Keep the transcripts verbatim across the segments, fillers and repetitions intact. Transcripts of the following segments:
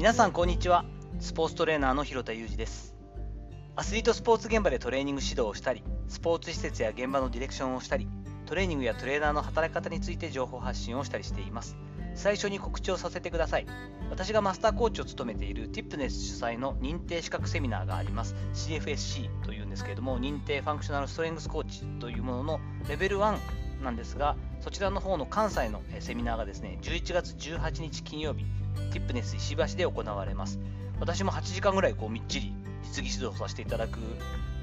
皆さんこんにちは。スポーツトレーナーの広田裕二です。アスリートスポーツ現場でトレーニング指導をしたり、スポーツ施設や現場のディレクションをしたり、トレーニングやトレーナーの働き方について情報発信をしたりしています。最初に告知をさせてください。私がマスターコーチを務めているティップネス主催の認定資格セミナーがあります。 シーエフエスシー というんですけれども、認定ファンクショナルストレングスコーチというもののレベルワンなんですが、そちらの方の関西のセミナーがですね、じゅういちがつじゅうはちにち金曜日、ティップネス石橋で行われます。私もはちじかんぐらいこうみっちり実技指導させていただく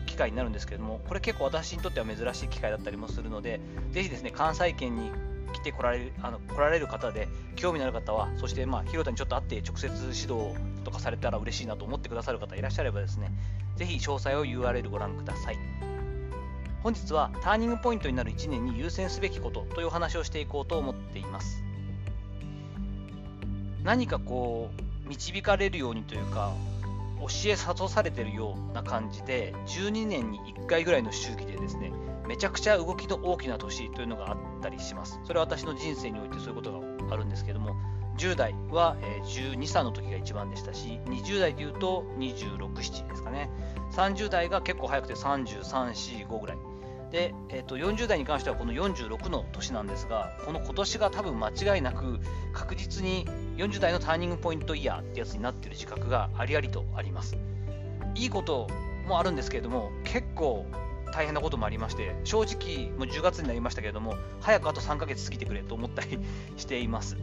機会になるんですけれども、これ結構私にとっては珍しい機会だったりもするので、ぜひですね、関西圏に来て来られる、あの来られる方で興味のある方は、そしてまあ広田にちょっと会って直接指導とかされたら嬉しいなと思ってくださる方いらっしゃればですね、ぜひ詳細を ユーアールエル ご覧ください。本日はターニングポイントになるいちねんに優先すべきことというお話をしていこうと思っています。何かこう導かれるようにというか、教え諭されているような感じで、じゅうにねんにいっかいぐらいの周期でですね、めちゃくちゃ動きの大きな年というのがあったりします。それは私の人生においてそういうことがあるんですけども、じゅう代はじゅうにさいの時が一番でしたし、にじゅう代でいうとにじゅうろく、ななですかね。さんじゅう代が結構早くてさんじゅうさん、よん、ごぐらいで、えー、とよんじゅう代に関してはこのよんじゅうろくの年なんですが、この今年が多分間違いなく確実によんじゅう代のターニングポイントイヤーってやつになってる自覚がありありとあります。いいこともあるんですけれども、結構大変なこともありまして、正直もうじゅうがつになりましたけれども、早くあとさんかげつ過ぎてくれと思ったりしています。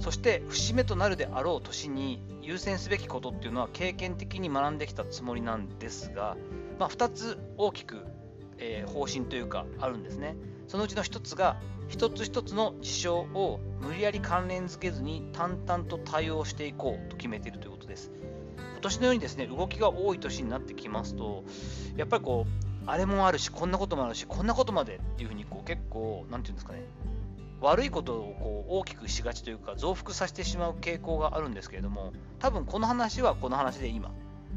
そして節目となるであろう年に優先すべきことっていうのは経験的に学んできたつもりなんですが、まあ、ふたつ大きく、えー、方針というかあるんですね。そのうちのひとつが、一つ一つの事象を無理やり関連づけずに淡々と対応していこうと決めているということです。今年のようにですね、動きが多い年になってきますと、やっぱりこうあれもあるし、こんなこともあるし、こんなことまでっていうふうにこう結構なんていうんですかね、悪いことをこう大きくしがちというか、増幅させてしまう傾向があるんですけれども、多分この話はこの話で今、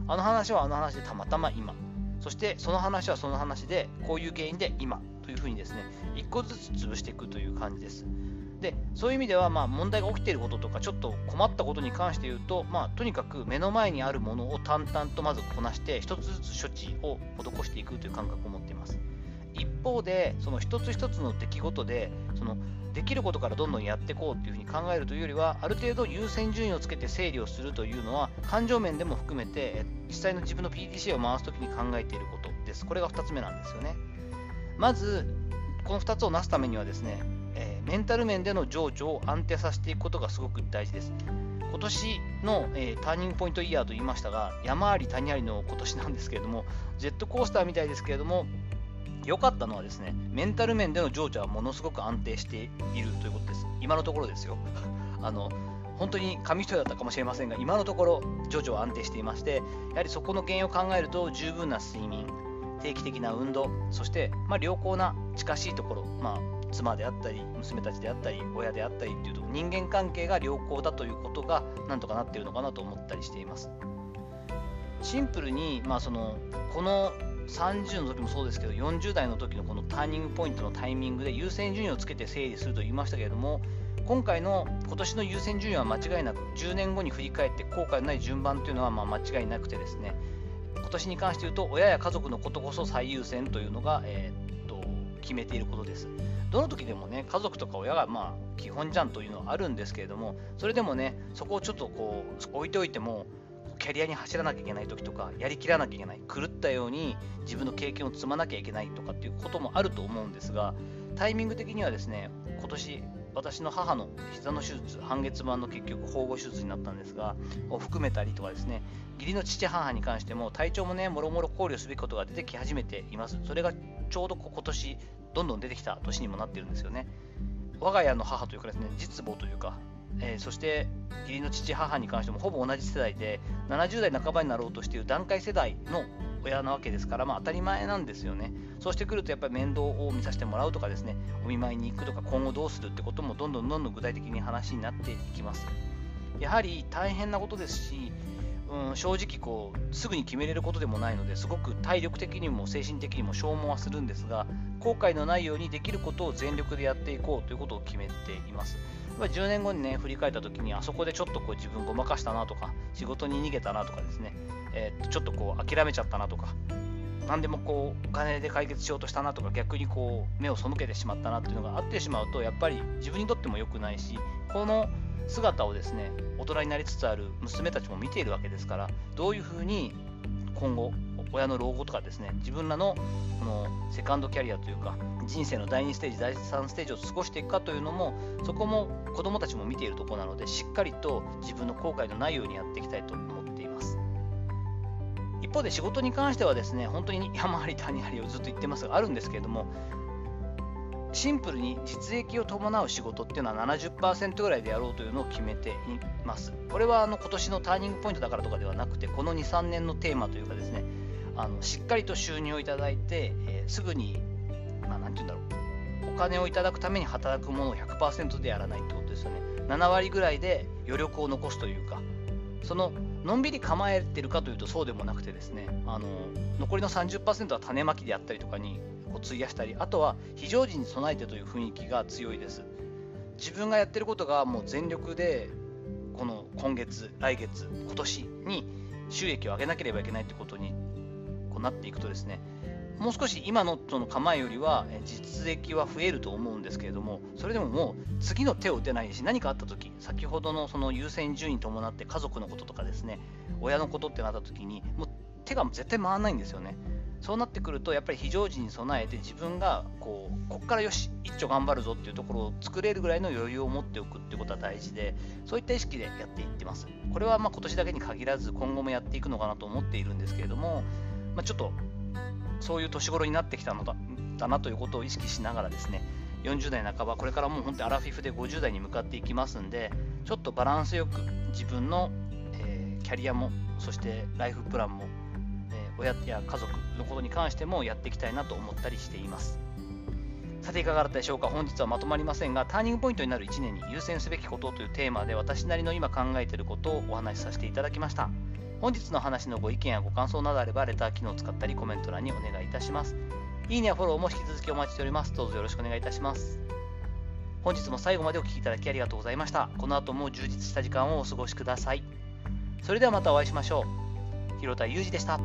あの話はあの話でたまたま今、そしてその話はその話でこういう原因で今というふうにですね、一個ずつ潰していくという感じです。で、そういう意味ではまあ問題が起きていることとかちょっと困ったことに関して言うと、まあ、とにかく目の前にあるものを淡々とまずこなして、一つずつ処置を施していくという感覚を持っています。一方で、その一つ一つの出来事で、そのできることからどんどんやっていこうというふうに考えるというよりは、ある程度優先順位をつけて整理をするというのは、感情面でも含めて実際の自分の ピーティーシー を回すときに考えていることです。これがふたつめなんですよね。まずこのふたつをなすためにはですね、えー、メンタル面での情緒を安定させていくことがすごく大事です。今年の、えー、ターニングポイントイヤーと言いましたが、山あり谷ありの今年なんですけれども、ジェットコースターみたいですけれども、良かったのはですね、メンタル面での情緒はものすごく安定しているということです。今のところですよあの本当に紙一重だったかもしれませんが、今のところ情緒は安定していまして、やはりそこの原因を考えると、十分な睡眠、定期的な運動、そして、まあ、良好な近しいところ、まあ、妻であったり娘たちであったり親であったりっていうと、人間関係が良好だということがなんとかなっているのかなと思ったりしています。シンプルに、まあ、そのこのさんじゅうの時もそうですけど、よんじゅう代の時のこのターニングポイントのタイミングで優先順位をつけて整理すると言いましたけれども、今回の今年の優先順位は間違いなくじゅうねんごに振り返って後悔のない順番というのはまあ間違いなくてですね、今年に関して言うと、親や家族のことこそ最優先というのが、えー、っと決めていることです。どの時でもね、家族とか親がまあ基本じゃんというのはあるんですけれども、それでもね、そこをちょっとこう置いておいても、キャリアに走らなきゃいけない時とか、やりきらなきゃいけない、狂ったように自分の経験を積まなきゃいけないとかっていうこともあると思うんですが、タイミング的にはですね、今年私の母の膝の手術、半月板の結局縫合手術になったんですが、を含めたりとかですね、義理の父母に関しても体調もね、もろもろ考慮すべきことが出てき始めています。それがちょうど今年どんどん出てきた年にもなっているんですよね。我が家の母というかですね、実母というか、えー、そして義理の父母に関してもほぼ同じ世代で、ななじゅう代半ばになろうとしている団塊世代の親なわけですから、まあ、当たり前なんですよね。そうしてくると、やっぱり面倒を見させてもらうとかですね、お見舞いに行くとか、今後どうするってこともどんどんどんどん具体的に話になっていきます。やはり大変なことですし、うん、正直こうすぐに決めれることでもないので、すごく体力的にも精神的にも消耗はするんですが、後悔のないようにできることを全力でやっていこうということを決めています。じゅうねんごにね、振り返ったときに、あそこでちょっとこう自分ごまかしたなとか、仕事に逃げたなとかですね、えー、ちょっとこう諦めちゃったなとか、何でもこうお金で解決しようとしたなとか、逆にこう目を背けてしまったなっていうのがあってしまうと、やっぱり自分にとっても良くないし、この姿をですね、大人になりつつある娘たちも見ているわけですから、どういうふうに今後親の老後とかですね、自分らのこのセカンドキャリアというか、人生のだいにステージ、だいさんステージを過ごしていくかというのも、そこも子どもたちも見ているところなので、しっかりと自分の後悔のないようにやっていきたいと思っています。一方で仕事に関してはですね、本当に山あり谷ありをずっと言ってますがあるんですけれども、シンプルに実益を伴う仕事っていうのは ななじゅっパーセント ぐらいでやろうというのを決めています。これはあの今年のターニングポイントだからとかではなくて、この に,さん 年のテーマというかですね、あのしっかりと収入をいただいて、えー、すぐに、まあ、なんていうんだろう、お金をいただくために働くものを ひゃくパーセント でやらないってことですよね。ななわりぐらいで余力を残すというか、そののんびり構えてるかというとそうでもなくてですね、あの残りの さんじゅっパーセント は種まきであったりとかにこう費やしたり、あとは非常時に備えてという雰囲気が強いです。自分がやってることがもう全力で、この今月、来月、今年に収益を上げなければいけないってことになっていくとですね、もう少し今のその構えよりは実益は増えると思うんですけれども、それでももう次の手を打てないし、何かあった時、先ほどのその優先順位に伴って家族のこととかですね、親のことってなった時にもう手が絶対回らないんですよね。そうなってくるとやっぱり非常時に備えて、自分がこうこっからよし一丁頑張るぞっていうところを作れるぐらいの余裕を持っておくってことは大事で、そういった意識でやっていってます。これはまあ今年だけに限らず今後もやっていくのかなと思っているんですけれども、まあ、ちょっとそういう年頃になってきたの だ, だなということを意識しながらですね、よんじゅうだいなかば、これからもう本当にアラフィフでごじゅうだいに向かっていきますんで、ちょっとバランスよく自分の、えー、キャリアも、そしてライフプランも、えー、親や家族のことに関してもやっていきたいなと思ったりしています。さて、いかがだったでしょうか。本日はまとまりませんが、ターニングポイントになるいちねんに優先すべきことというテーマで、私なりの今考えていることをお話しさせていただきました。本日の話のご意見やご感想などあれば、レター機能を使ったりコメント欄にお願いいたします。いいねやフォローも引き続きお待ちしております。どうぞよろしくお願いいたします。本日も最後までお聴きいただきありがとうございました。この後も充実した時間をお過ごしください。それではまたお会いしましょう。広田裕二でした。